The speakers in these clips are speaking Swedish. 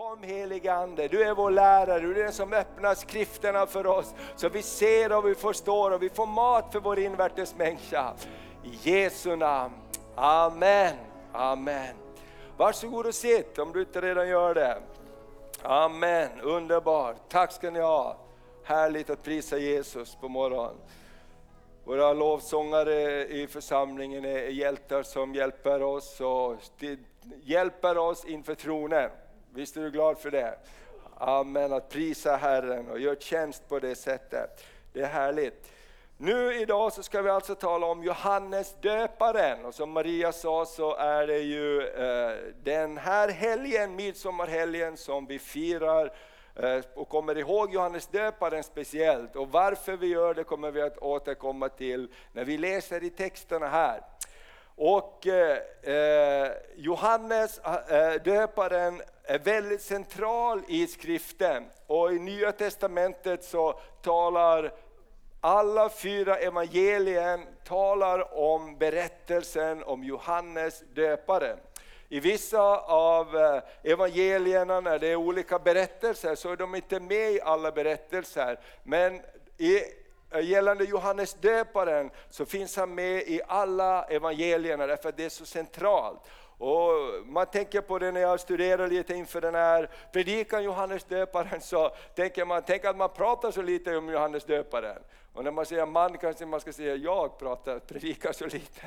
Kom helige ande, du är vår lärare, du är den som öppnar skrifterna för oss. Så vi ser och vi förstår och vi får mat för vår invärtes människa. I Jesu namn, amen, amen. Varsågod och sitt om du inte redan gör det. Amen, underbart, tack ska ni ha. Härligt att prisa Jesus på morgonen. Våra lovsångare i församlingen är hjältar som hjälper oss och hjälper oss inför tronen. Visst är du glad för det? Amen, att prisa Herren och gör tjänst på det sättet. Det är härligt. Nu idag så ska vi alltså tala om Johannes Döparen. Och som Maria sa så är det ju den här helgen, midsommarhelgen, som vi firar och kommer ihåg Johannes Döparen speciellt. Och varför vi gör det kommer vi att återkomma till när vi läser i texterna här. Och Johannes Döparen är väldigt central i skriften. Och i Nya testamentet så talar alla fyra evangelien talar om berättelsen om Johannes Döparen. I vissa av evangelierna när det är olika berättelser så är de inte med i alla berättelser. Men gällande Johannes Döparen så finns han med i alla evangelierna därför att det är så centralt. Och man tänker på det när jag studerar lite inför den här predikan Johannes Döparen så tänker man, tänk att man pratar så lite om Johannes Döparen. Och när man säger man kanske man ska säga jag predikar så lite.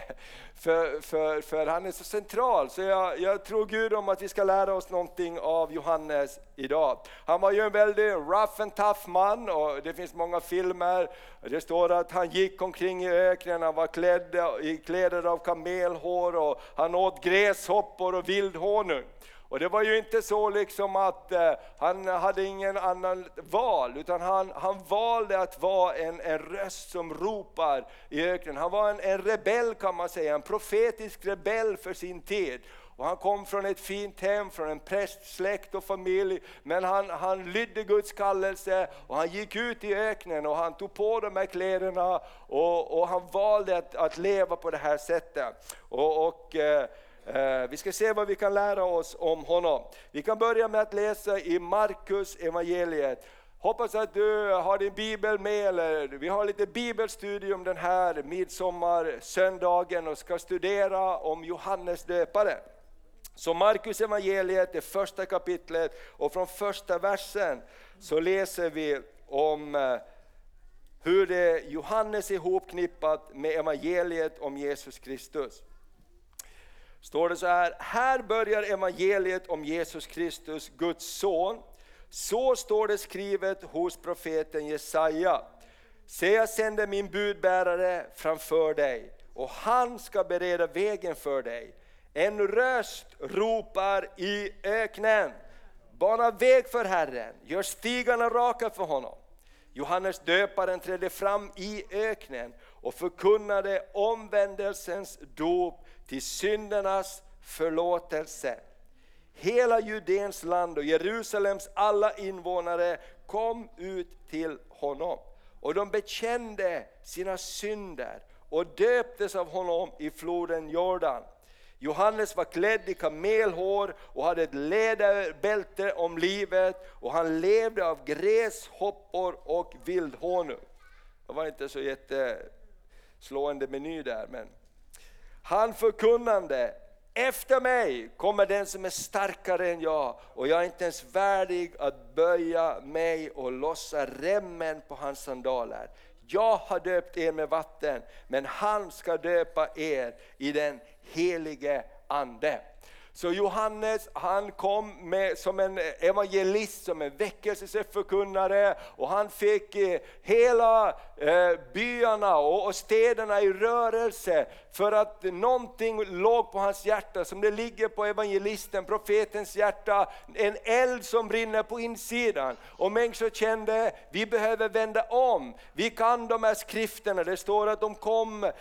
För han är så central. Så jag tror Gud om att vi ska lära oss någonting av Johannes idag. Han var ju en väldigt rough and tough man och det finns många filmer. Det står att han gick omkring i öknen, han var klädd i kläder av kamelhår och han åt gräshoppor och vildhonung. Och det var ju inte så liksom att han hade ingen annan val, utan han valde att vara en röst som ropar i öknen. Han var en rebell kan man säga, en profetisk rebell för sin tid. Och han kom från ett fint hem, från en prästsläkt och familj. Men han lydde Guds kallelse och han gick ut i öknen och han tog på de här kläderna. Och han valde att leva på det här sättet. Vi ska se vad vi kan lära oss om honom. Vi kan börja med att läsa i Markus evangeliet. Hoppas att du har din bibel med. Eller vi har lite bibelstudium den här midsommarsöndagen och ska studera om Johannes Döparen. Så Markus evangeliet, det första kapitlet och från första versen så läser vi om hur det Johannes är ihopknippat med evangeliet om Jesus Kristus. Står det så här, här börjar evangeliet om Jesus Kristus, Guds son. Så står det skrivet hos profeten Jesaja. Se, jag sänder min budbärare framför dig och han ska bereda vägen för dig. En röst ropar i öknen. Bana väg för Herren, gör stigarna raka för honom. Johannes Döparen trädde fram i öknen och förkunnade omvändelsens dop till syndernas förlåtelse. Hela Judens land och Jerusalems alla invånare kom ut till honom. Och de bekände sina synder och döptes av honom i floden Jordan. Johannes var klädd i kamelhår och hade ett läderbälte om livet. Och han levde av gräshoppor och vildhonung. Det var inte så jätteslående meny där, men... Han förkunnande, efter mig kommer den som är starkare än jag och jag är inte ens värdig att böja mig och lossa remmen på hans sandaler. Jag har döpt er med vatten, men han ska döpa er i den helige ande. Så Johannes, han kom med som en evangelist, som en väckelseförkunnare. Och han fick hela byarna och städerna i rörelse. För att någonting låg på hans hjärta, som det ligger på evangelisten, profetens hjärta. En eld som brinner på insidan. Och människor kände, vi behöver vända om. Vi kan de här skrifterna. Det står att de kom,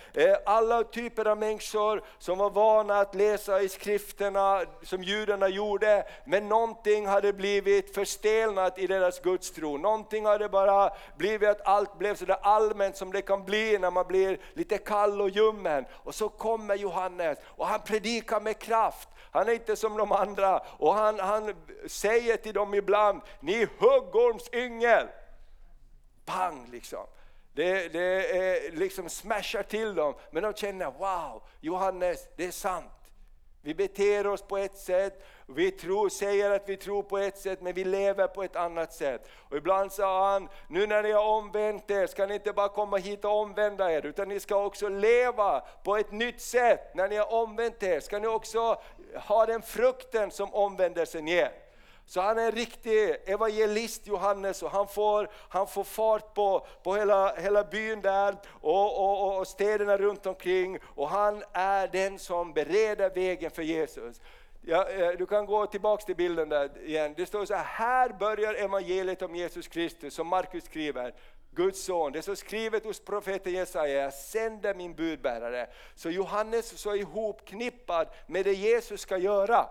alla typer av människor som var vana att läsa i skrifterna. Som judarna gjorde, men någonting hade blivit förstelnat i deras gudstro. Någonting hade bara blivit att allt blev så där allmänt som det kan bli när man blir lite kall och ljummen. Och så kommer Johannes och han predikar med kraft. Han är inte som de andra. Och han säger till dem ibland: ni huggorms yngel. Bang liksom. Det är liksom smashar till dem. Men de känner: wow, Johannes, det är sant. Vi beter oss på ett sätt, vi tror, säger att vi tror på ett sätt, men vi lever på ett annat sätt. Och ibland sa han: nu när ni har omvänt er ska ni inte bara komma hit och omvända er, utan ni ska också leva på ett nytt sätt. När ni har omvänt er ska ni också ha den frukten som omvändelsen ger. Så han är en riktig evangelist, Johannes, och han får fart på hela byn där och städerna runt omkring. Och han är den som bereder vägen för Jesus. Ja, du kan gå tillbaka till bilden där igen. Det står så här: här börjar evangeliet om Jesus Kristus, som Markus skriver, Guds son. Det som skrivet hos profeten Jesaja: jag sänder min budbärare. Så Johannes så är ihopknippad med det Jesus ska göra.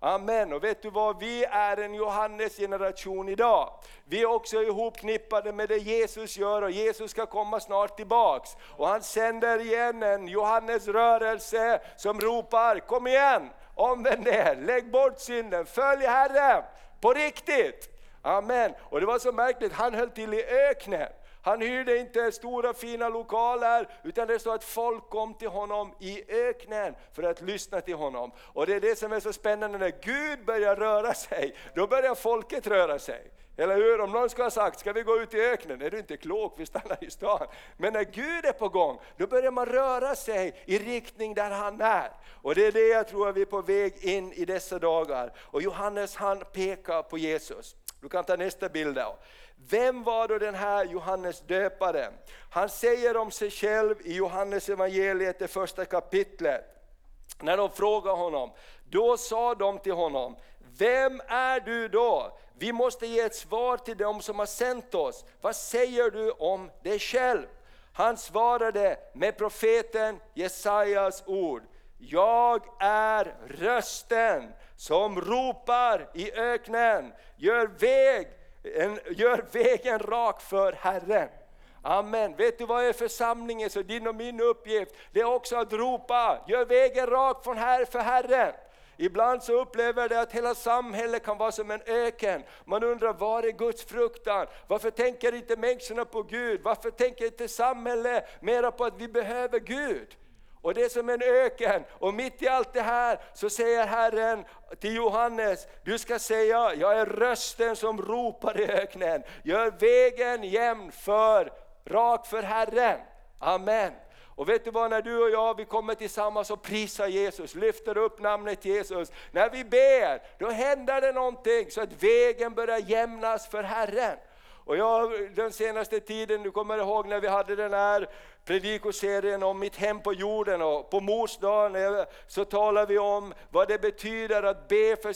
Amen. Och vet du vad, vi är en Johannes-generation idag. Vi är också ihopknippade med det Jesus gör, och Jesus ska komma snart tillbaks. Och han sänder igen en Johannes-rörelse som ropar: kom igen, omvänd er, lägg bort synden, följ Herren på riktigt. Amen. Och det var så märkligt, han höll till i öknen. Han hyrde inte stora fina lokaler, utan det står att folk kom till honom i öknen för att lyssna till honom. Och det är det som är så spännande: när Gud börjar röra sig, då börjar folket röra sig. Eller hur? Om någon ska ha sagt: ska vi gå ut i öknen? Är du inte klok? Vi stannar i stan. Men när Gud är på gång, då börjar man röra sig i riktning där han är. Och det är det jag tror att vi är på väg in i dessa dagar. Och Johannes, han pekar på Jesus. Du kan ta nästa bild då. Vem var då den här Johannes döparen? Han säger om sig själv i Johannes evangeliet, det första kapitlet. När de frågar honom, då sa de till honom: vem är du då? Vi måste ge ett svar till dem som har sänt oss. Vad säger du om dig själv? Han svarade med profeten Jesajas ord: jag är rösten som ropar i öknen, gör vägen rak för Herren. Amen. Vet du vad är församlingen? Så din och min uppgift, det är också att ropa: gör vägen rak från här för Herren. Ibland så upplever det att hela samhället kan vara som en öken. Man undrar: var är Guds fruktan? Varför tänker inte människorna på Gud? Varför tänker inte samhället mera på att vi behöver Gud? Och det är som en öken. Och mitt i allt det här så säger Herren till Johannes: du ska säga: jag är rösten som ropar i öknen. Gör vägen jämn för, rak för Herren. Amen. Och vet du vad, när du och jag, vi kommer tillsammans och prisar Jesus, lyfter upp namnet Jesus, när vi ber, då händer det någonting så att vägen börjar jämnas för Herren. Och jag, den senaste tiden, du kommer ihåg när vi hade den här predikoserien om mitt hem på jorden, och på morsdagen så talar vi om vad det betyder att be för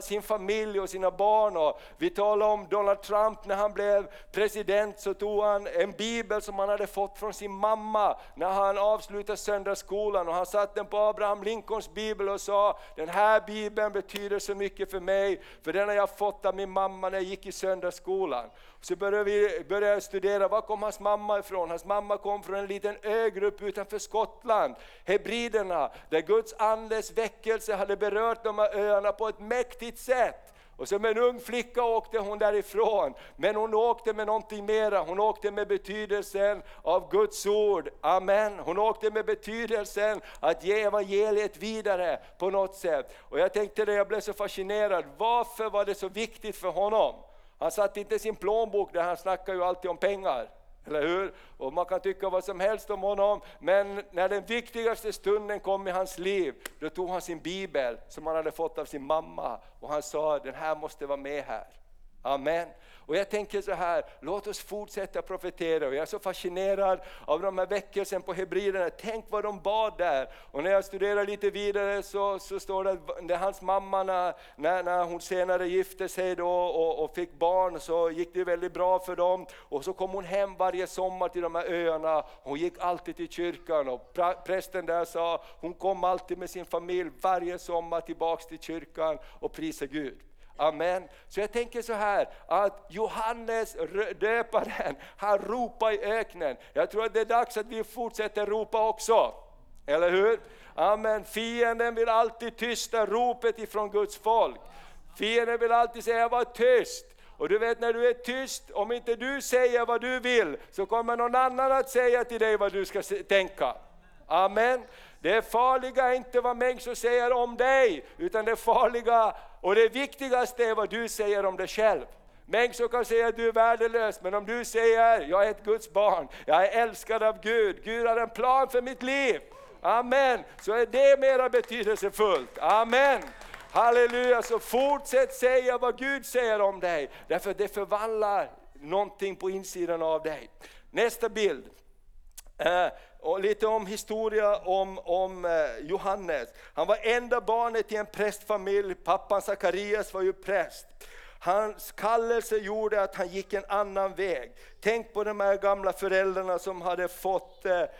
sin familj och sina barn. Och vi talar om Donald Trump. När han blev president så tog han en bibel som han hade fått från sin mamma när han avslutade söndagsskolan, och han satt den på Abraham Lincolns bibel och sa: den här bibeln betyder så mycket för mig, för den har jag fått av min mamma när jag gick i söndagsskolan. Så började jag studera: var kom hans mamma ifrån? Hans mamma kom från en liten ögrupp utanför Skottland, Hebriderna, där Guds andes väckelse hade berört de här öarna på ett mäktigt sätt. Och som en ung flicka åkte hon därifrån, men hon åkte med någonting mera. Hon åkte med betydelsen av Guds ord. Amen. Hon åkte med betydelsen att ge evangeliet vidare på något sätt. Och jag tänkte det, jag blev så fascinerad. Varför var det så viktigt för honom? Han satt inte sin plånbok där, han snackar ju alltid om pengar. Eller hur? Och man kan tycka vad som helst om honom, men när den viktigaste stunden kom i hans liv, då tog han sin bibel som han hade fått av sin mamma, och han sa: den här måste vara med här. Amen. Och jag tänker så här: låt oss fortsätta profetera. Och jag är så fascinerad av de här väckelsen på Hebriderna. Tänk vad de bad där. Och när jag studerar lite vidare så står det att hans mamma, när hon senare gifte sig då och fick barn, så gick det väldigt bra för dem. Och så kom hon hem varje sommar till de här öarna. Hon gick alltid till kyrkan, och prästen där sa: hon kom alltid med sin familj varje sommar tillbaks till kyrkan och prisade Gud. Amen. Så jag tänker så här, att Johannes döparen, han ropar i öknen. Jag tror att det är dags att vi fortsätter ropa också. Eller hur? Amen. Fienden vill alltid tysta ropet ifrån Guds folk. Fienden vill alltid säga var tyst. Och du vet, när du är tyst, om inte du säger vad du vill, så kommer någon annan att säga till dig vad du ska tänka. Amen. Det farliga är inte vad människor säger om dig, utan det farliga och det viktigaste är vad du säger om dig själv. Människor kan säga att du är värdelös, men om du säger jag är ett Guds barn, jag är älskad av Gud, Gud har en plan för mitt liv, amen, så är det mera betydelsefullt. Amen. Halleluja, så fortsätt säga vad Gud säger om dig, därför det förvandlar någonting på insidan av dig. Nästa bild. Och lite om historia om Johannes. Han var enda barnet i en prästfamilj. Pappan Sakarias var ju präst. Hans kallelse gjorde att han gick en annan väg. Tänk på de här gamla föräldrarna som hade fått det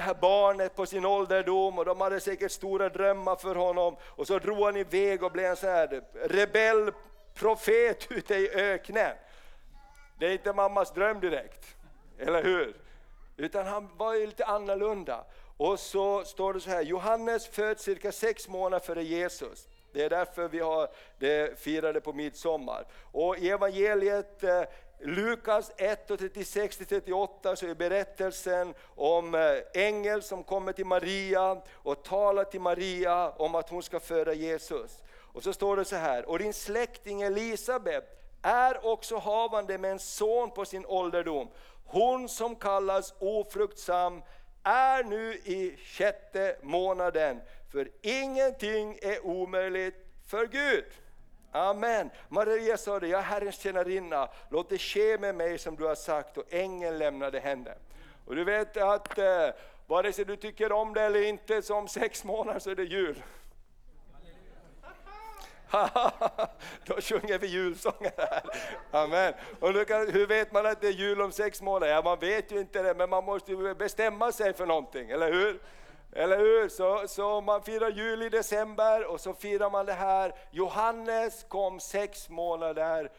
här barnet på sin ålderdom. Och de hade säkert stora drömmar för honom. Och så drog han iväg och blev en sån här rebellprofet ute i öknen. Det är inte mammas dröm direkt. Eller hur? Utan han var ju lite annorlunda. Och så står det så här. Johannes föds cirka 6 månader före Jesus. Det är därför vi har det firade på midsommar. Och i evangeliet Lukas 1 och 36-38 så är berättelsen om ängel som kommer till Maria och talar till Maria om att hon ska föda Jesus. Och så står det så här. Och din släkting Elisabeth är också havande med en son på sin ålderdom. Hon som kallas ofruktsam är nu i 6:e månaden. För ingenting är omöjligt för Gud. Amen. Maria sa det, jag är Herrens tjänarinna. Låt det ske med mig som du har sagt. Och ängeln lämnade henne. Och du vet att vare sig du tycker om det eller inte, som 6 månader så är det jul. Då sjunger vi julsånger här. Amen. Och hur vet man att det är jul om 6 månader? Ja, man vet ju inte det, men man måste ju bestämma sig för någonting, eller hur? Eller hur? Så man firar jul i december och så firar man det här. Johannes kom 6 månader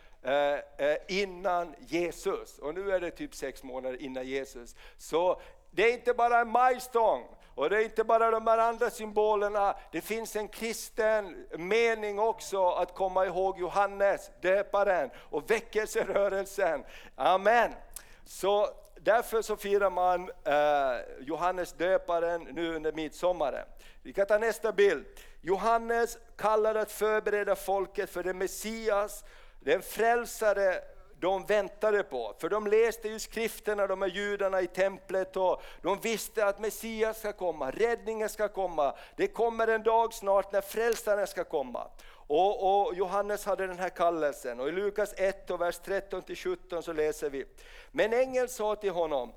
innan Jesus. Och nu är det typ 6 månader innan Jesus. Så det är inte bara en majstång. Och det är inte bara de här andra symbolerna. Det finns en kristen mening också att komma ihåg Johannes Döparen och väckelserörelsen. Amen. Så därför så firar man Johannes Döparen nu under midsommaren. Vi kan ta nästa bild. Johannes kallar att förbereda folket för den Messias, den frälsare de väntade på. För de läste ju skrifterna, de här judarna i templet, och de visste att Messias ska komma, räddningen ska komma. Det kommer en dag snart när frälsaren ska komma. Och Johannes hade den här kallelsen. Och i Lukas 1 och vers 13-17 så läser vi. Men ängeln sa till honom,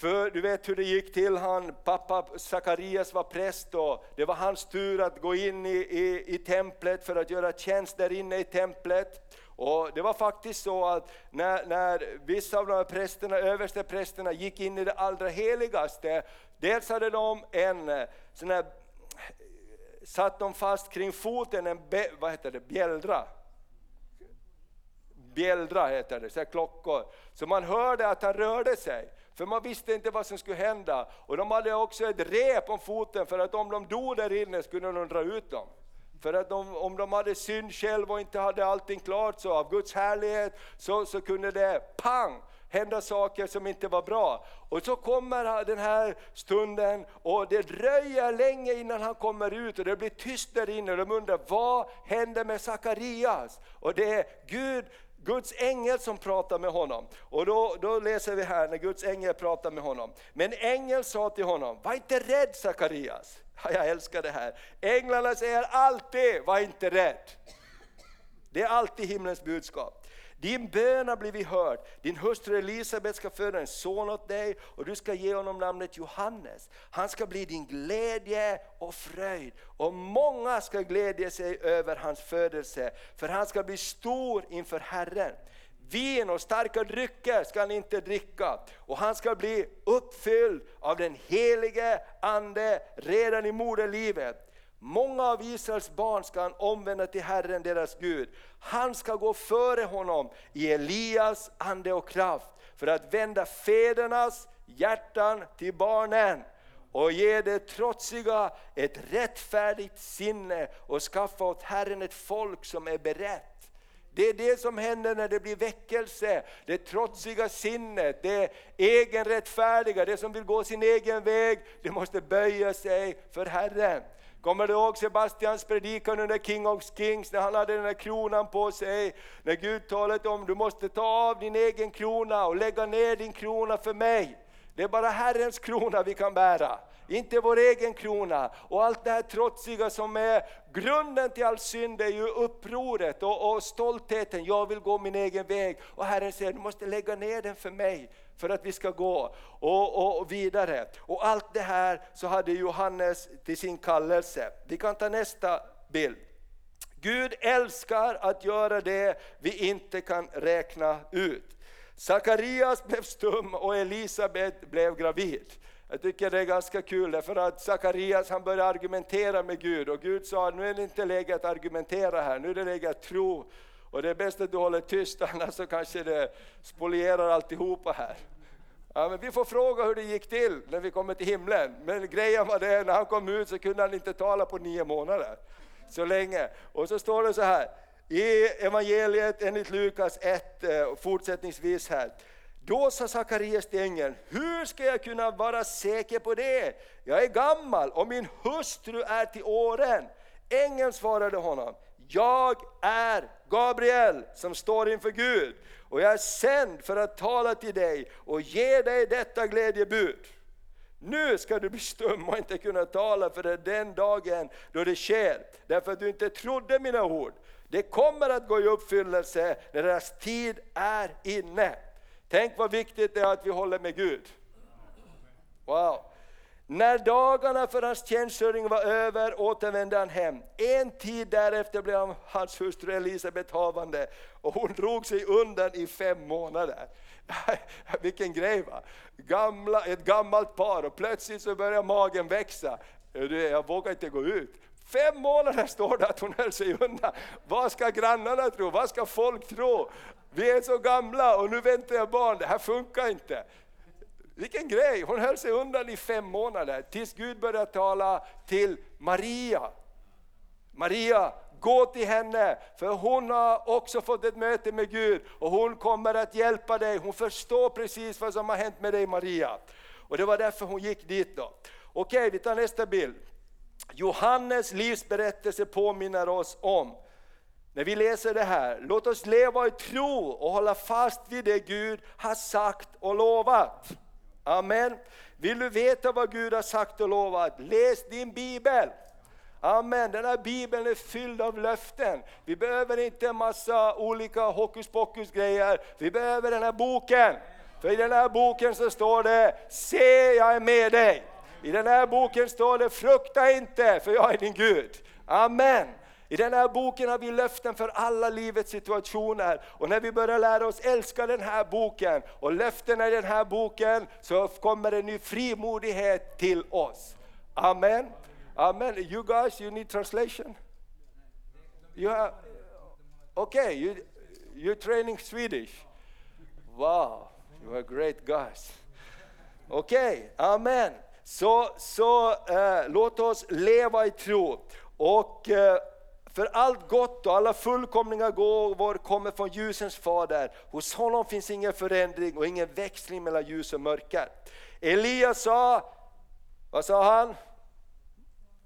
för du vet hur det gick till, pappa Sakarias var präst och det var hans tur att gå in i templet för att göra tjänst där inne i templet. Och det var faktiskt så att när vissa av de här prästerna, översteprästerna, gick in i det allra heligaste, dels hade de en sån här, satt de fast kring foten en bjällra heter det, så här klockor, så man hörde att han rörde sig, för man visste inte vad som skulle hända. Och de hade också ett rep om foten, för att om de dog där inne skulle de dra ut dem. För att om de hade synd själv och inte hade allting klart så av Guds härlighet, så kunde det pang hända saker som inte var bra. Och så kommer den här stunden och det dröjer länge innan han kommer ut och det blir tyst där inne. De undrar, vad hände med Sakarias? Och det är Guds ängel som pratar med honom. Och då läser vi här när Guds ängel pratar med honom. Men ängeln sa till honom, var inte rädd Sakarias. Jag älskar det här. Änglarna säger alltid, var inte rädd. Det är alltid himlens budskap. Din bön har blivit hörd. Din hustru Elisabeth ska föda en son åt dig och du ska ge honom namnet Johannes. Han ska bli din glädje och fröjd. Och många ska glädja sig över hans födelse, för han ska bli stor inför Herren. Vin och starka drycker ska han inte dricka, och han ska bli uppfylld av den helige ande redan i moderlivet. Många av Israels barn ska han omvända till Herren deras Gud. Han ska gå före honom i Elias ande och kraft för att vända fädernas hjärtan till barnen och ge det trotsiga ett rättfärdigt sinne och skaffa åt Herren ett folk som är berett. Det är det som händer när det blir väckelse. Det trotsiga sinnet, det egenrättfärdiga, det som vill gå sin egen väg, det måste böja sig för Herren. Kommer du ihåg Sebastians predikan under King of Kings när han hade den här kronan på sig? När Gud talade om du måste ta av din egen krona och lägga ner din krona för mig. Det är bara Herrens krona vi kan bära. Inte vår egen krona. Och allt det här trotsiga som är grunden till all synd är ju upproret och stoltheten. Jag vill gå min egen väg. Och Herren säger, du måste lägga ner den för mig. För att vi ska gå och vidare. Och allt det här så hade Johannes till sin kallelse. Vi kan ta nästa bild. Gud älskar att göra det vi inte kan räkna ut. Sakarias blev stum och Elisabeth blev gravid. Jag tycker det är ganska kul därför att Sakarias han började argumentera med Gud. Och Gud sa nu är det inte läge att argumentera här, nu är det läge att tro. Och det är bäst att du håller tyst annars så kanske det spolierar alltihopa här. Ja, men vi får fråga hur det gick till när vi kommer till himlen. Men grejen var det när han kom ut så kunde han inte tala på 9 månader. Så länge. Och så står det så här. I evangeliet enligt Lukas 1 fortsättningsvis här. Då sa Sakarias till ängeln, hur ska jag kunna vara säker på det? Jag är gammal och min hustru är till åren. Ängeln svarade honom, jag är Gabriel som står inför Gud. Och jag är sänd för att tala till dig och ge dig detta glädjebud. Nu ska du bli stum och inte kunna tala för det är den dagen då det sker. Därför att du inte trodde mina ord. Det kommer att gå i uppfyllelse när deras tid är inne. Tänk vad viktigt det är att vi håller med Gud. Wow. När dagarna för hans tjänstgöring var över återvände han hem. En tid därefter blev hans hustru Elisabeth havande. Och hon drog sig undan i 5 månader. Vilken grej va? Ett gammalt par och plötsligt så börjar magen växa. Jag vågar inte gå ut. 5 månader står det att hon höll sig undan. Vad ska grannarna tro? Vad ska folk tro? Vi är så gamla och nu väntar jag barn. Det här funkar inte. Vilken grej. Hon höll sig undan i 5 månader. Tills Gud började tala till Maria. Maria, gå till henne. För hon har också fått ett möte med Gud. Och hon kommer att hjälpa dig. Hon förstår precis vad som har hänt med dig Maria. Och det var därför hon gick dit då. Okej, vi tar nästa bild. Johannes livsberättelse påminner oss om. När vi läser det här. Låt oss leva i tro och hålla fast vid det Gud har sagt och lovat. Amen. Vill du veta vad Gud har sagt och lovat? Läs din bibel. Amen. Den här bibeln är fylld av löften. Vi behöver inte en massa olika hokus pokus grejer. Vi behöver den här boken. För i den här boken så står det. Se, jag är med dig. I den här boken står det, frukta inte, för jag är din Gud. Amen. I den här boken har vi löften för alla livets situationer. Och när vi börjar lära oss älska den här boken och löften i den här boken så kommer en ny frimodighet till oss. Amen. Amen. You guys, you need translation? Okay, you're training Swedish. Wow, you are great guys. Okay, amen. Så låt oss leva i tro. Och för allt gott och alla fullkomliga gåvor kommer från ljusens fader. Hos honom finns ingen förändring och ingen växling mellan ljus och mörker. Elias sa, vad sa han?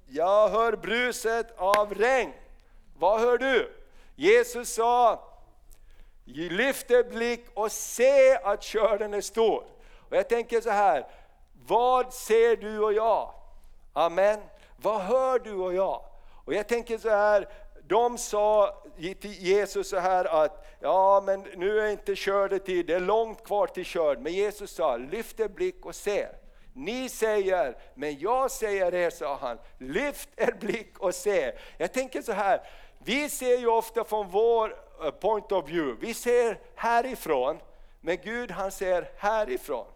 Jag hör bruset av regn. Vad hör du? Jesus sa, lyft er blick och se att skörden är stor. Och jag tänker så här. Vad ser du och jag? Amen. Vad hör du och jag? Och jag tänker så här, de sa till Jesus så här att ja men nu är inte skördetid, det är långt kvar till skörd. Men Jesus sa, lyft er blick och se. Ni säger, men jag säger er, sa han, lyft er blick och se. Jag tänker så här, vi ser ju ofta från vår point of view, vi ser härifrån, men Gud han ser härifrån.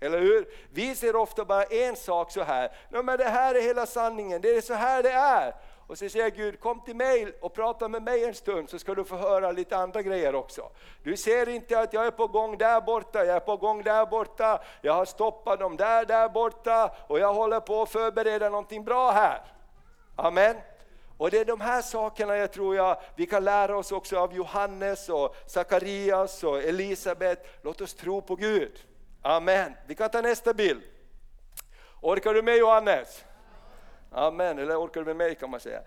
Eller hur? Vi ser ofta bara en sak så här. Nej, men det här är hela sanningen. Det är så här det är. Och så säger Gud, kom till mig och prata med mig en stund, så ska du få höra lite andra grejer också. Du ser inte att jag är på gång där borta, jag är på gång där borta. Jag har stoppat dem där borta, och jag håller på att förbereda någonting bra här. Amen. Och det är de här sakerna jag tror vi kan lära oss också av Johannes och Sakarias och Elisabeth. Låt oss tro på Gud. Amen. Vi kan ta nästa bild. Orkar du med Johannes? Amen, eller orkar du med mig kan man säga.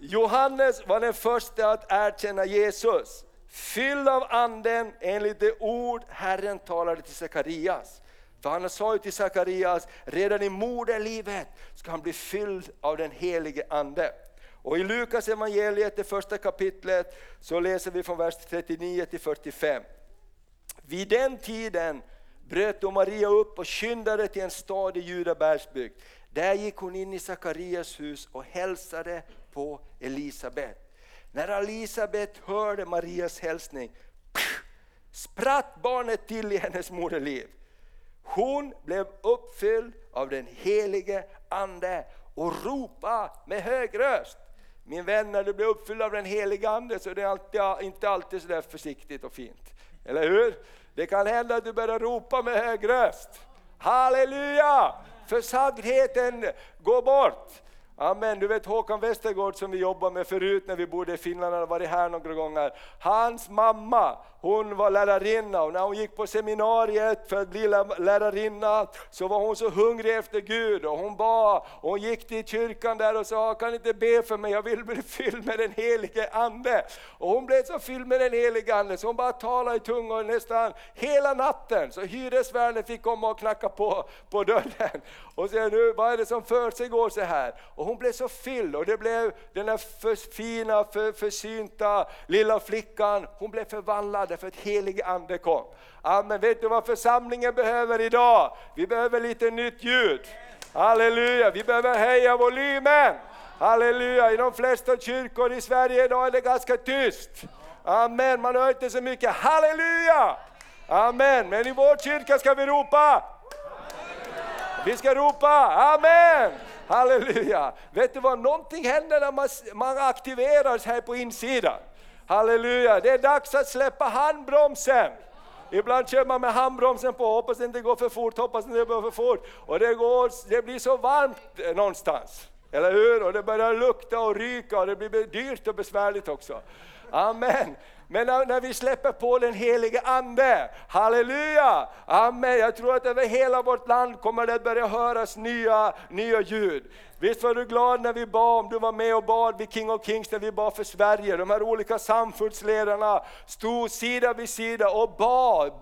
Johannes var den första att erkänna Jesus. Fylld av anden enligt det ord Herren talade till Sakarias. För han sa ju till Sakarias, redan i moderlivet ska han bli fylld av den helige ande. Och i Lukas evangeliet, det första kapitlet, så läser vi från vers 39 till 45. Vid den tiden bröt då Maria upp och skyndade till en stad i Juda bergsbygd. Där gick hon in i Sakarias hus och hälsade på Elisabeth. När Elisabeth hörde Marias hälsning, spratt barnet till i hennes moderliv. Hon blev uppfylld av den helige ande och ropade med hög röst. Min vän, när du blir uppfylld av den helige ande så är det inte alltid så där försiktigt och fint. Eller hur? Det kan hända att du börjar ropa med hög röst. Halleluja! Försagheten går bort. Amen. Du vet Håkan Westergård som vi jobbar med förut när vi bodde i Finland och varit här några gånger. Hans mamma, hon var lärarinna, och när hon gick på seminariet för att bli lärarinna så var hon så hungrig efter Gud, och hon bad, och hon gick till kyrkan där och sa, kan inte be för mig, jag vill bli fylld med den helige ande. Och hon blev så fylld med den helige ande så hon bara talade i tungor nästan hela natten, så hyresvärden fick komma och knacka på dörren och säga, nu vad är det som för sig går så här? Och hon blev så fylld, och det blev den där fina, försynta lilla flickan, hon blev förvandlad för ett helig ande kom. Amen. Vet du vad församlingen behöver idag? Vi behöver lite nytt ljud. Halleluja, vi behöver höja volymen. Halleluja, i de flesta kyrkor i Sverige idag är det ganska tyst. Amen, man hör inte så mycket. Halleluja! Amen, men i vår kyrka ska vi ropa. Vi ska ropa, amen! Halleluja! Vet du vad, någonting händer när man aktiveras här på insidan. Halleluja, det är dags att släppa handbromsen. Ibland kör man med handbromsen på, hoppas det inte går för fort, Och det blir så varmt någonstans, eller hur? Och det börjar lukta och ryka och det blir dyrt och besvärligt också. Amen. Men när vi släpper på den helige ande, halleluja, amen, jag tror att över hela vårt land kommer det att börja höras nya ljud. Visst var du glad när vi bad, om du var med och bad vid King of Kings när vi bad för Sverige. De här olika samfundsledarna stod sida vid sida och bad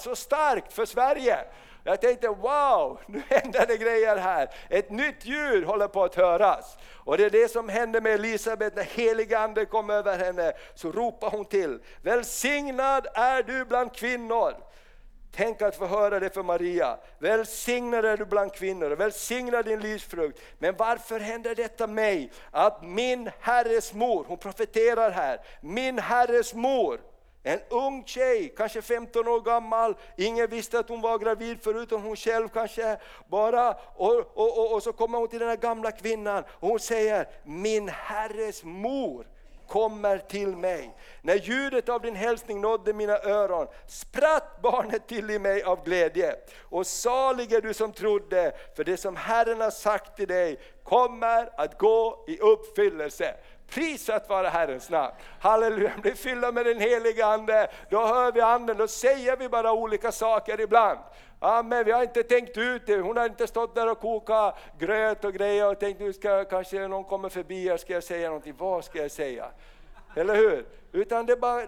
så starkt för Sverige. Jag tänkte, wow, nu händer det grejer här. Ett nytt ljud håller på att höras. Och det är det som hände med Elisabeth när helig ande kom över henne. Så ropar hon till, välsignad är du bland kvinnor. Tänk att få höra det för Maria. Välsignad är du bland kvinnor, välsignad din livsfrukt. Men varför händer detta mig? Att min herres mor, hon profeterar här, min herres mor. En ung tjej, kanske 15 år gammal, ingen visste att hon var gravid förutom hon själv kanske bara. Och så kommer hon till den här gamla kvinnan och hon säger, min herres mor kommer till mig. När ljudet av din hälsning nådde mina öron, spratt barnet till i mig av glädje. Och salig är du som trodde, för det som Herren har sagt till dig kommer att gå i uppfyllelse. Prisat vara Herrens namn. Halleluja, bli fyllda med den heliga ande. Då hör vi anden, då säger vi bara olika saker ibland. Amen, vi har inte tänkt ut det. Hon har inte stått där och kokat gröt och grejer och tänkt, nu ska kanske någon kommer förbi, här ska jag säga någonting, vad ska jag säga? Eller hur? Utan det bara,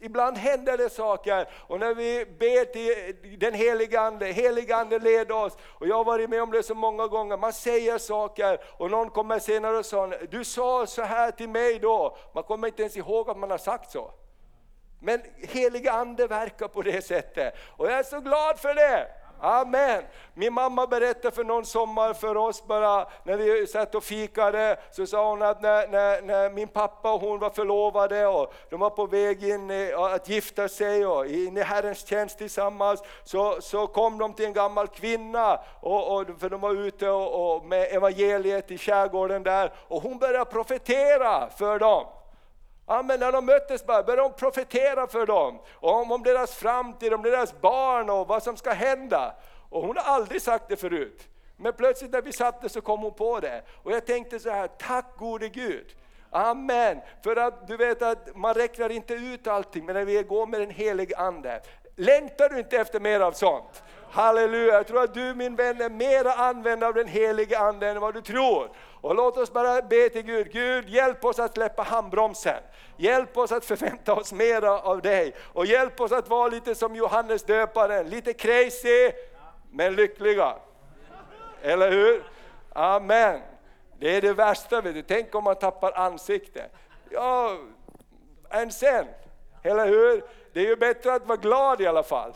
ibland händer det saker. Och när vi ber till den heliga ande leder oss. Och jag har varit med om det så många gånger. Man säger saker och någon kommer senare och sa, du sa så här till mig då. Man kommer inte ens ihåg att man har sagt så. Men heliga ande verkar på det sättet. Och jag är så glad för det. Amen. Min mamma berättade för någon sommar för oss bara, när vi satt och fikade, så sa hon att när min pappa och hon var förlovade och de var på väg in att gifta sig och in i Herrens tjänst tillsammans, så kom de till en gammal kvinna och för de var ute och med evangeliet i skärgården där, och hon började profetera för dem. Amen, när de möttes började de profetera för dem. Om deras framtid, om deras barn och vad som ska hända. Och hon har aldrig sagt det förut. Men plötsligt när vi satt det så kom hon på det. Och jag tänkte så här, tack gode Gud. Amen. För att du vet att man räknar inte ut allting. Men när vi går med den helige ande. Längtar du inte efter mer av sånt? Halleluja, jag tror att du min vän är mer använd av den helige anden än vad du tror. Och låt oss bara be till Gud. Gud, hjälp oss att släppa handbromsen. Hjälp oss att förvänta oss mera av dig. Och hjälp oss att vara lite som Johannes Döparen. Lite crazy, men lyckliga. Eller hur? Amen. Det är det värsta, vet du. Tänk om man tappar ansikte. Ja, än sen. Eller hur? Det är ju bättre att vara glad i alla fall.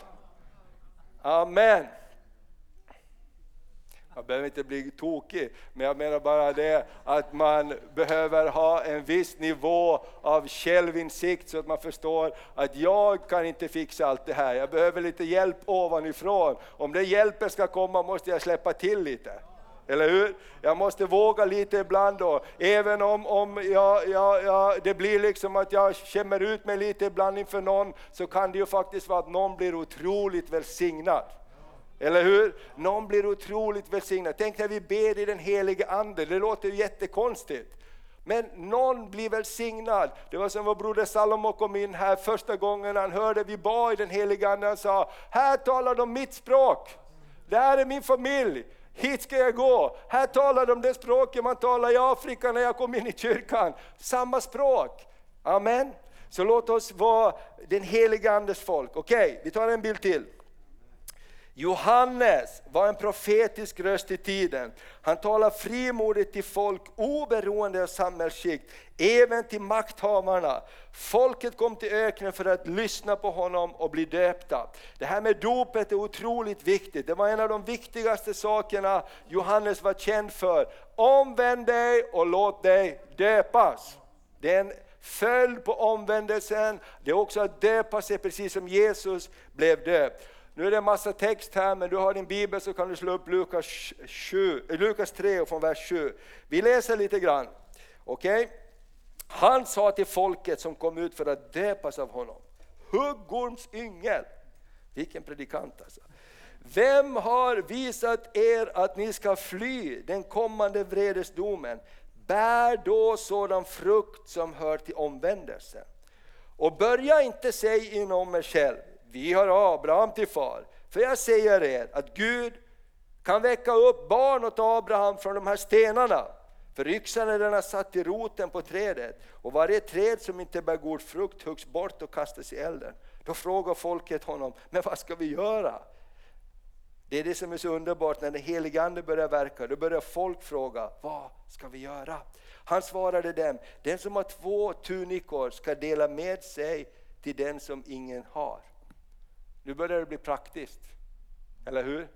Amen. Jag behöver inte bli tokig, men jag menar bara det att man behöver ha en viss nivå av självinsikt så att man förstår att jag kan inte fixa allt det här. Jag behöver lite hjälp ovanifrån. Om det hjälpen ska komma måste jag släppa till lite. Eller hur? Jag måste våga lite ibland då. Även om jag, det blir liksom att jag känner ut mig lite ibland inför någon, så kan det ju faktiskt vara att någon blir otroligt välsignad. Eller hur? Någon blir otroligt välsignad. Tänk när vi ber i den helige anden. Det låter ju jättekonstigt. Men någon blir välsignad. Det var som vår broder Salomo kom in här första gången. Han hörde vi bad i den helige anden. Han sa, här talar de mitt språk. Det här är min familj. Hit ska jag gå. Här talar de det språket man talar i Afrika när jag kom in i kyrkan. Samma språk. Amen. Så låt oss vara den helige andes folk. Okej, vi tar en bild till. Johannes var en profetisk röst i tiden. Han talar frimodigt till folk oberoende av samhällsskikt, även till makthavarna. Folket kom till öknen för att lyssna på honom och bli döpta. Det här med dopet är otroligt viktigt. Det var en av de viktigaste sakerna Johannes var känd för. Omvänd dig och låt dig döpas. Det är en följd på omvändelsen. Det är också att döpa sig precis som Jesus blev döpt. Nu är det en massa text här, men du har din bibel så kan du slå upp Lukas 3 och från vers 7. Vi läser lite grann. Okej? Han sa till folket som kom ut för att döpas av honom. Huggorms yngel. Vilken predikant alltså. Vem har visat er att ni ska fly den kommande vredesdomen? Bär då sådan frukt som hör till omvändelse. Och börja inte säg inom er själv. Vi har Abraham till far. För jag säger er att Gud kan väcka upp barn åt Abraham från de här stenarna. För yxan är den satt i roten på trädet. Och varje träd som inte bär god frukt huggs bort och kastas i elden. Då frågar folket honom, men vad ska vi göra? Det är det som är så underbart när den helige ande börjar verka. Då börjar folk fråga, vad ska vi göra? Han svarade dem, den som har 2 tunikor ska dela med sig till den som ingen har. Nu börjar det bli praktiskt. Eller hur?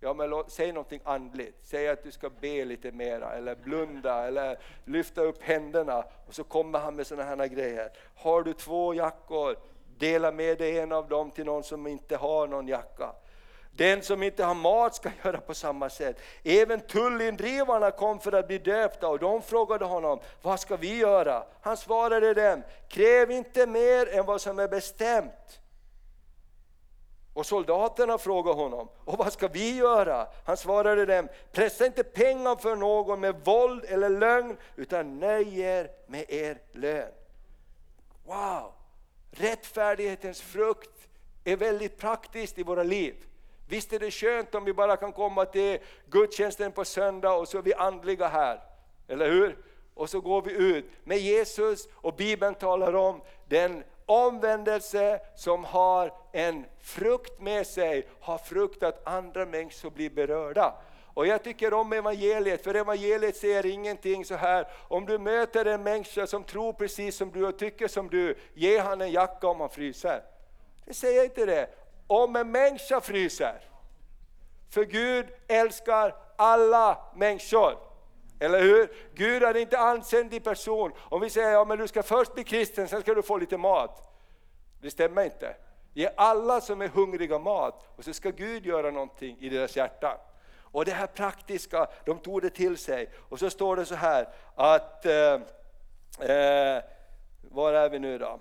Ja, men säg någonting andligt. Säg att du ska be lite mera. Eller blunda. Eller lyfta upp händerna. Och så kommer han med sådana här grejer. Har du 2 jackor? Dela med dig en av dem till någon som inte har någon jacka. Den som inte har mat ska göra på samma sätt. Även tullindrivarna kom för att bli döpta. Och de frågade honom, vad ska vi göra? Han svarade dem, kräv inte mer än vad som är bestämt. Och soldaterna frågade honom, och vad ska vi göra? Han svarade dem, pressa inte pengar för någon med våld eller lögn, utan nöj er med er lön. Wow! Rättfärdighetens frukt är väldigt praktiskt i våra liv. Visst är det skönt om vi bara kan komma till gudstjänsten på söndag och så är vi andliga här, eller hur? Och så går vi ut med Jesus, och Bibeln talar om den omvändelse som har en frukt med sig, har frukt att andra människor blir berörda. Och jag tycker om evangeliet, för evangeliet säger ingenting så här, om du möter en människa som tror precis som du och tycker som du, ge han en jacka om han fryser. Det säger inte det. Om en människa fryser, För Gud älskar alla människor. Eller hur? Gud är inte anständig person. Om vi säger, ja men du ska först bli kristen, sen ska du få lite mat. Det stämmer inte. Ge alla som är hungriga mat. Och så ska Gud göra någonting i deras hjärta. Och det här praktiska, de tog det till sig. Och så står det så här att... var är vi nu då?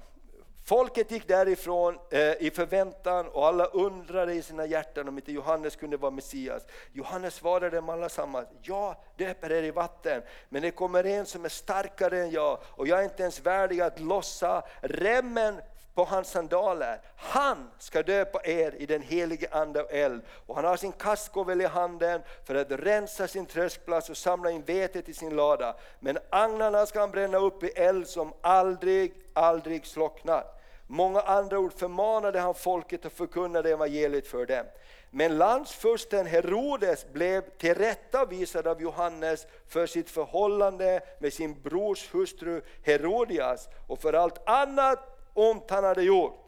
Folket gick därifrån i förväntan och alla undrade i sina hjärtan om inte Johannes kunde vara Messias. Johannes svarade dem alla samma: jag döper er i vatten, men det kommer en som är starkare än jag och jag är inte ens värdig att lossa remmen på hans sandaler. Han ska döpa er i den helige ande och eld, och han har sin kaskovel i handen för att rensa sin tröskplats och samla in vetet i sin lada. Men agnarna ska han bränna upp i eld som aldrig slocknar. Många andra ord förmanade han folket och förkunnade evangeliet för dem. Men landsfursten Herodes blev tillrättavisad av Johannes för sitt förhållande med sin brors hustru Herodias och för allt annat ont han hade gjort.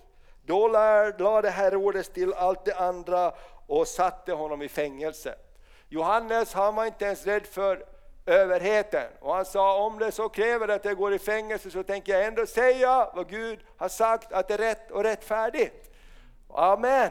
Då lade Herodes till allt det andra och satte honom i fängelse. Johannes, han var inte ens rädd för överheten. Och han sa, om det så kräver att jag går i fängelse så tänker jag ändå säga vad Gud har sagt att det är rätt och rättfärdigt. Amen.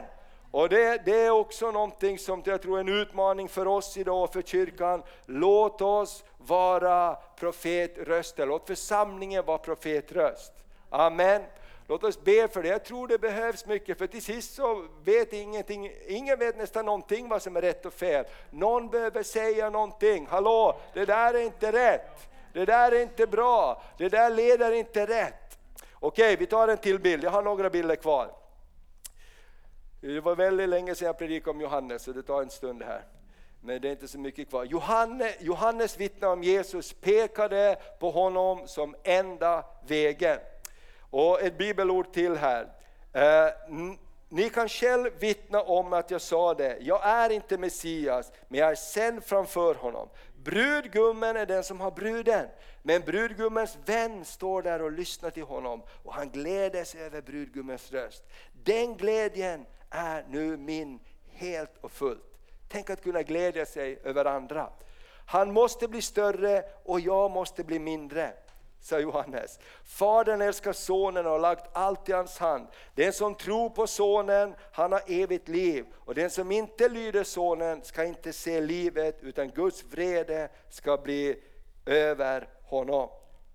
Och det är också någonting som jag tror är en utmaning för oss idag, för kyrkan. Låt oss vara profetröster. Låt församlingen vara profetröst. Amen. Låt oss be för det. Jag tror det behövs mycket, för till sist så vet ingenting, ingen vet nästan någonting vad som är rätt och fel. Någon behöver säga någonting. Hallå, det där är inte rätt. Det där är inte bra. Det där leder inte rätt. Okej, vi tar en till bild. Jag har några bilder kvar. Det var väldigt länge sedan jag predikade om Johannes, så det tar en stund här. Men det är inte så mycket kvar. Johannes vittne om Jesus pekade på honom som enda vägen. Och ett bibelord till här. Ni kan själv vittna om att jag sa det. Jag är inte Messias, men jag är sänd framför honom. Brudgummen är den som har bruden. Men brudgummens vän står där och lyssnar till honom. Och han glädes över brudgummens röst. Den glädjen är nu min helt och fullt. Tänk att kunna glädja sig över andra. Han måste bli större och jag måste bli mindre, sa Johannes. Fadern älskar sonen och har lagt allt i hans hand. Den som tror på sonen, han har evigt liv. Och den som inte lyder sonen ska inte se livet, utan Guds vrede ska bli över honom.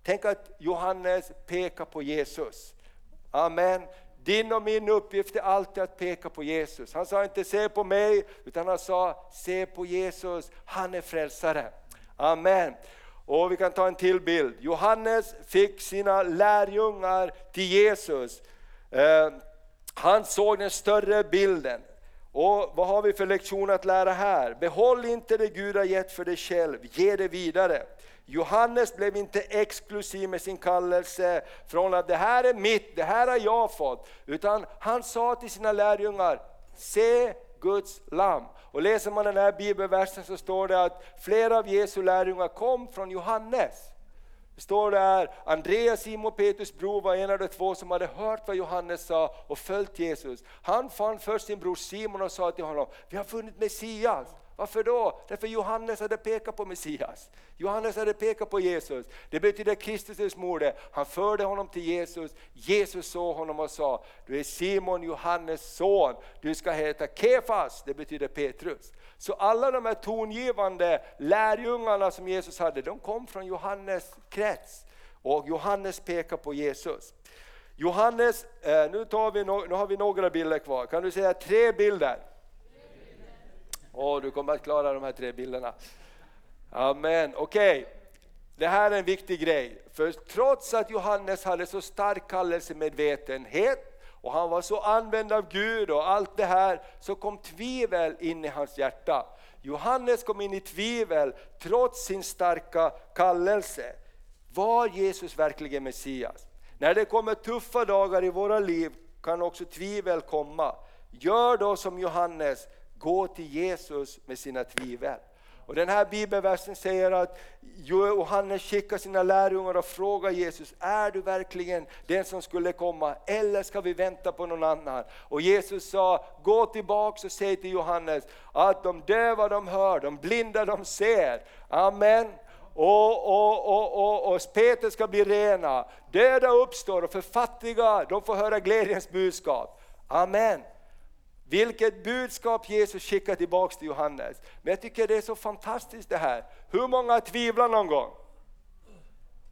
Tänk att Johannes pekar på Jesus. Amen. Din och min uppgift är alltid att peka på Jesus. Han sa inte se på mig, utan han sa se på Jesus. Han är frälsare. Amen. Och vi kan ta en till bild. Johannes fick sina lärjungar till Jesus. Han såg den större bilden. Och vad har vi för lektion att lära här? Behåll inte det Gud har gett för dig själv. Ge det vidare. Johannes blev inte exklusiv med sin kallelse från att det här är mitt, det här har jag fått. Utan han sa till sina lärjungar, se Guds lamm. Och läser man den här bibelversen så står det att flera av Jesu lärjungar kom från Johannes. Det står där, Andreas, Simon, Petrus bror var en av de två som hade hört vad Johannes sa och följt Jesus. Han fann först sin bror Simon och sa till honom, vi har funnit Messias. Varför då? Därför Johannes hade pekat på Messias. Johannes hade pekat på Jesus. Det betyder Kristus moder. Han förde honom till Jesus. Jesus såg honom och sa, du är Simon, Johannes son. Du ska heta Kefas. Det betyder Petrus. Så alla de här tongivande lärjungarna som Jesus hade, de kom från Johannes krets. Och Johannes pekar på Jesus. Johannes, nu har vi några bilder kvar. Kan du säga 3 bilder? Du kommer att klara de här 3 bilderna. Amen. Okej. Det här är en viktig grej. För trots att Johannes hade så stark kallelsemedvetenhet och han var så använd av Gud och allt det här, så kom tvivel in i hans hjärta. Johannes kom in i tvivel trots sin starka kallelse. Var Jesus verkligen Messias? När det kommer tuffa dagar i våra liv kan också tvivel komma. Gör då som Johannes. Gå till Jesus med sina tvivel. Och den här bibelversen säger att Johannes skickar sina lärjungar och frågar Jesus: är du verkligen den som skulle komma, eller ska vi vänta på någon annan? Och Jesus sa: gå tillbaka och säg till Johannes att de döva de hör, de blinda de ser. Amen. Och Peter ska bli rena, döda uppstår och för fattiga de får höra glädjens budskap. Amen. Vilket budskap Jesus skickar tillbaka till Johannes. Men jag tycker det är så fantastiskt det här. Hur många tvivlar någon gång?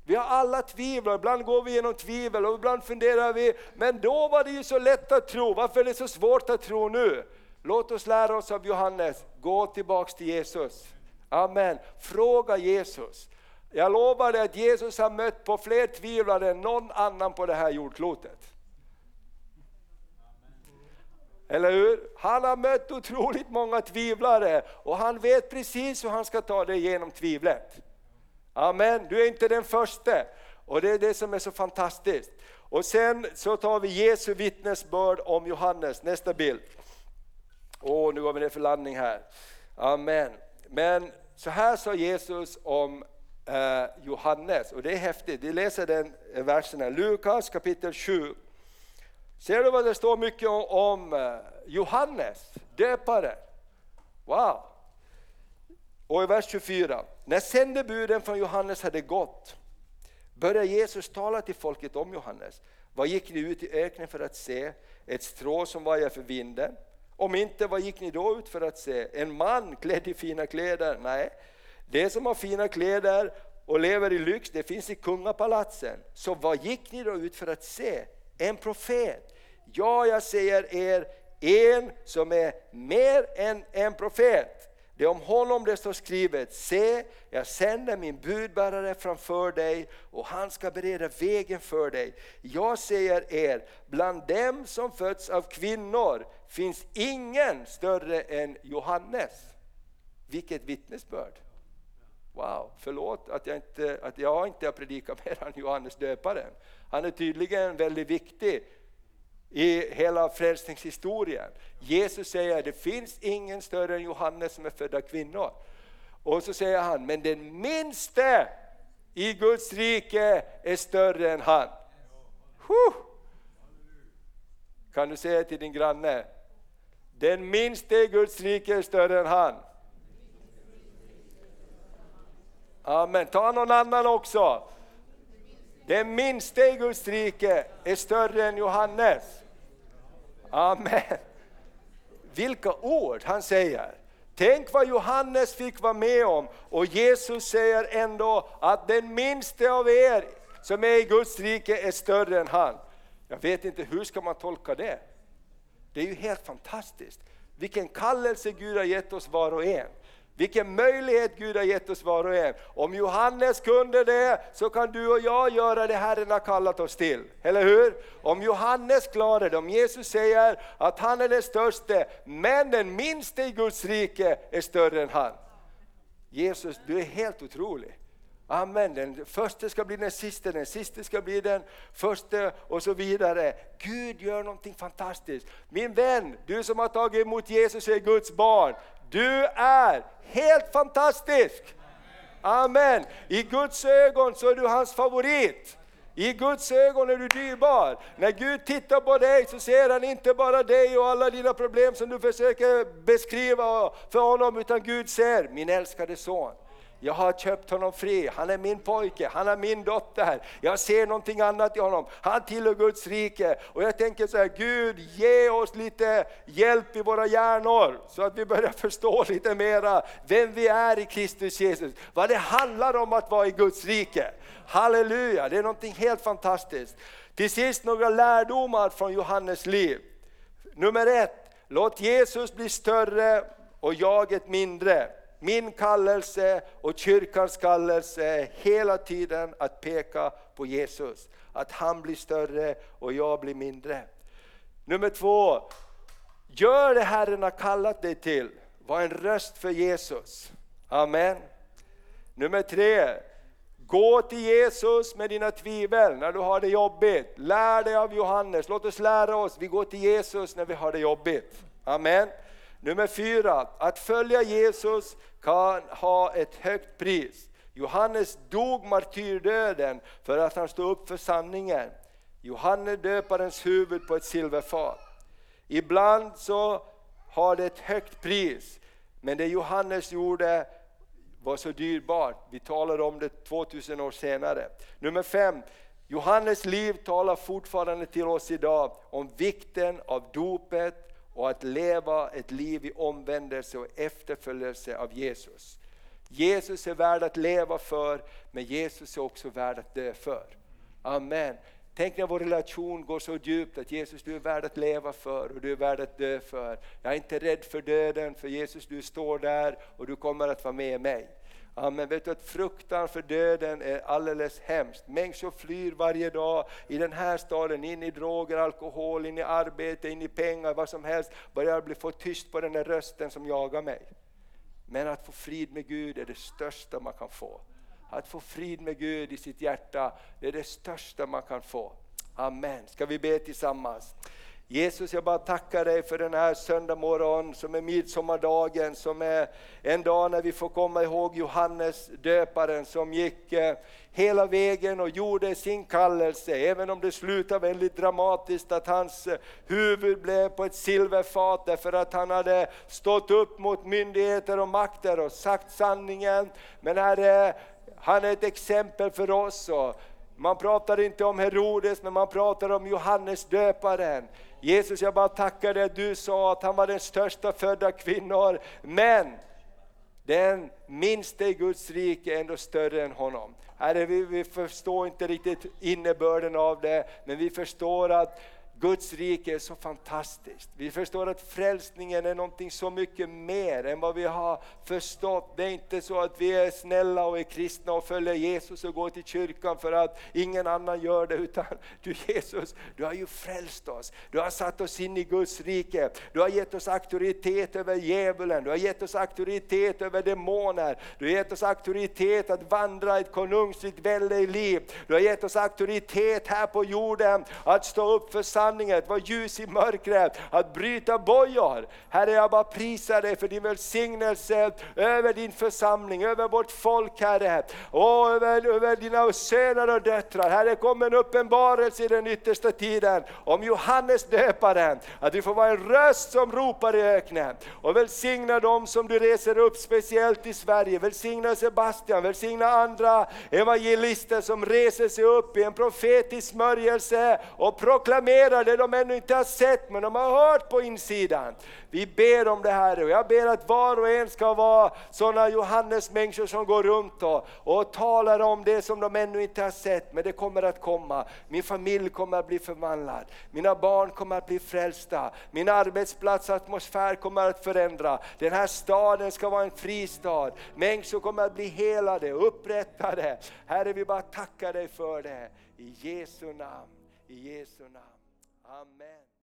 Vi har alla tvivlar. Ibland går vi genom tvivel och ibland funderar vi. Men då var det ju så lätt att tro. Varför är det så svårt att tro nu? Låt oss lära oss av Johannes. Gå tillbaka till Jesus. Amen. Fråga Jesus. Jag lovar dig att Jesus har mött på fler tvivlare än någon annan på det här jordklotet. Eller hur? Han har mött otroligt många tvivlare. Och han vet precis hur han ska ta dig igenom tvivlet. Amen. Du är inte den första. Och det är det som är så fantastiskt. Och sen så tar vi Jesu vittnesbörd om Johannes. Nästa bild. Nu går vi ner för landning här. Amen. Men så här sa Jesus om Johannes. Och det är häftigt. Vi läser den versen här. Lukas kapitel 7. Ser du vad det står mycket om Johannes döpare? Wow! Och i vers 24. När sändebuden från Johannes hade gått började Jesus tala till folket om Johannes. Vad gick ni ut i öknen för att se? Ett strå som vajar för vinden? Om inte, vad gick ni då ut för att se? En man klädd i fina kläder? Nej, det som har fina kläder och lever i lyx, det finns i kungapalatsen. Så vad gick ni då ut för att se? En profet. Ja, jag säger er, en som är mer än en profet. Det är om honom det står skrivet: se, jag sänder min budbärare framför dig, och han ska bereda vägen för dig. Jag säger er, bland dem som föds av kvinnor finns ingen större än Johannes. Vilket vittnesbörd. Wow, förlåt att jag inte har predikat mer än Johannes döparen. Han är tydligen väldigt viktig i hela frälsningshistorien. Jesus säger att det finns ingen större än Johannes som är född av kvinnor. Och så säger han, men den minste i Guds rike är större än han. Kan du säga till din granne: den minste i Guds rike är större än han. Amen. Ta någon annan också. Den minste i Guds rike är större än Johannes. Amen. Vilka ord han säger. Tänk vad Johannes fick vara med om. Och Jesus säger ändå att den minste av er som är i Guds rike är större än han. Jag vet inte, hur ska man tolka det? Det är ju helt fantastiskt. Vilken kallelse Gud har gett oss var och en. Vilken möjlighet Gud har gett oss var och en. Om Johannes kunde det, så kan du och jag göra det Herren har kallat oss till. Eller hur? Om Johannes klarar det, om Jesus säger att han är den största, men den minste i Guds rike är större än han. Jesus, du är helt otrolig. Amen. Den första ska bli den sista ska bli den första och så vidare. Gud gör någonting fantastiskt. Min vän, du som har tagit emot Jesus är Guds barn. Du är helt fantastisk. Amen. I Guds ögon så är du hans favorit. I Guds ögon är du dyrbar. När Gud tittar på dig så ser han inte bara dig och alla dina problem som du försöker beskriva för honom, utan Gud ser: min älskade son. Jag har köpt honom fri. Han är min pojke. Han är min dotter. Jag ser någonting annat i honom. Han tillhör Guds rike. Och jag tänker så här: Gud, ge oss lite hjälp i våra hjärnor, så att vi börjar förstå lite mera vem vi är i Kristus Jesus. Vad det handlar om att vara i Guds rike. Halleluja. Det är någonting helt fantastiskt. Till sist några lärdomar från Johannes liv. Nummer 1. Låt Jesus bli större och jaget mindre. Min kallelse och kyrkans kallelse är hela tiden att peka på Jesus. Att han blir större och jag blir mindre. Nummer 2. Gör det Herren har kallat dig till. Var en röst för Jesus. Amen. Nummer 3. Gå till Jesus med dina tvivel när du har det jobbigt. Lär dig av Johannes. Låt oss lära oss. Vi går till Jesus när vi har det jobbigt. Amen. Nummer 4, att följa Jesus kan ha ett högt pris. Johannes dog martyrdöden för att han stod upp för sanningen. Johannes döparens huvud på ett silverfat. Ibland så har det ett högt pris, men det Johannes gjorde var så dyrbart. Vi talar om det 2000 år senare. Nummer 5, Johannes liv talar fortfarande till oss idag om vikten av dopet och att leva ett liv i omvändelse och efterföljelse av Jesus. Jesus är värd att leva för, men Jesus är också värd att dö för. Amen. Tänk när vår relation går så djupt att Jesus, du är värd att leva för och du är värd att dö för. Jag är inte rädd för döden, för Jesus, du står där och du kommer att vara med mig. Amen. Vet du att fruktan för döden är alldeles hemskt. Människor flyr varje dag i den här staden in i droger, alkohol, in i arbete, in i pengar, vad som helst. Börjar bli för tyst på den där rösten som jagar mig. Men att få frid med Gud är det största man kan få. Att få frid med Gud i sitt hjärta, det är det största man kan få. Amen. Ska vi be tillsammans? Jesus, jag bara tackar dig för den här söndag morgon som är midsommardagen, som är en dag när vi får komma ihåg Johannes döparen som gick hela vägen och gjorde sin kallelse, även om det slutade väldigt dramatiskt att hans huvud blev på ett silverfat därför att han hade stått upp mot myndigheter och makter och sagt sanningen. Men Herre, han är ett exempel för oss. Man pratar inte om Herodes, men man pratar om Johannes döparen. Jesus, jag bara tackar dig att du sa att han var den största födda kvinnor, men den minsta i Guds rike är ändå större än honom. Herre, vi förstår inte riktigt innebörden av det, men vi förstår att Guds rike är så fantastiskt. Vi förstår att frälsningen är någonting så mycket mer än vad vi har förstått. Det är inte så att vi är snälla och är kristna och följer Jesus och går till kyrkan för att ingen annan gör det, utan du Jesus, du har ju frälst oss. Du har satt oss in i Guds rike. Du har gett oss auktoritet över djävulen. Du har gett oss auktoritet över demoner. Du har gett oss auktoritet att vandra ett konungsligt välde i liv. Du har gett oss auktoritet här på jorden att stå upp för sanningen, att vara ljus i mörkret, att bryta bojor. Herre, jag bara prisar dig för din välsignelse över din församling, över vårt folk, Herre, och över dina söner och döttrar. Herre, kom en uppenbarelse i den yttersta tiden om Johannes döparen, att vi får vara en röst som ropar i öknen, och välsigna dem som du reser upp speciellt i Sverige. Välsigna Sebastian, välsigna andra evangelister som reser sig upp i en profetisk smörjelse och proklamerar det de ännu inte har sett, men de har hört på insidan. Vi ber om det här, och jag ber att var och en ska vara sådana Johannes-människor som går runt och talar om det som de ännu inte har sett, men det kommer att komma. Min familj kommer att bli förvandlad. Mina barn kommer att bli frälsta. Min arbetsplatsatmosfär kommer att förändra. Den här staden ska vara en fristad. Människor kommer att bli helade, upprättade. Herre, vi bara tackar dig för det. I Jesu namn. I Jesu namn. Amen.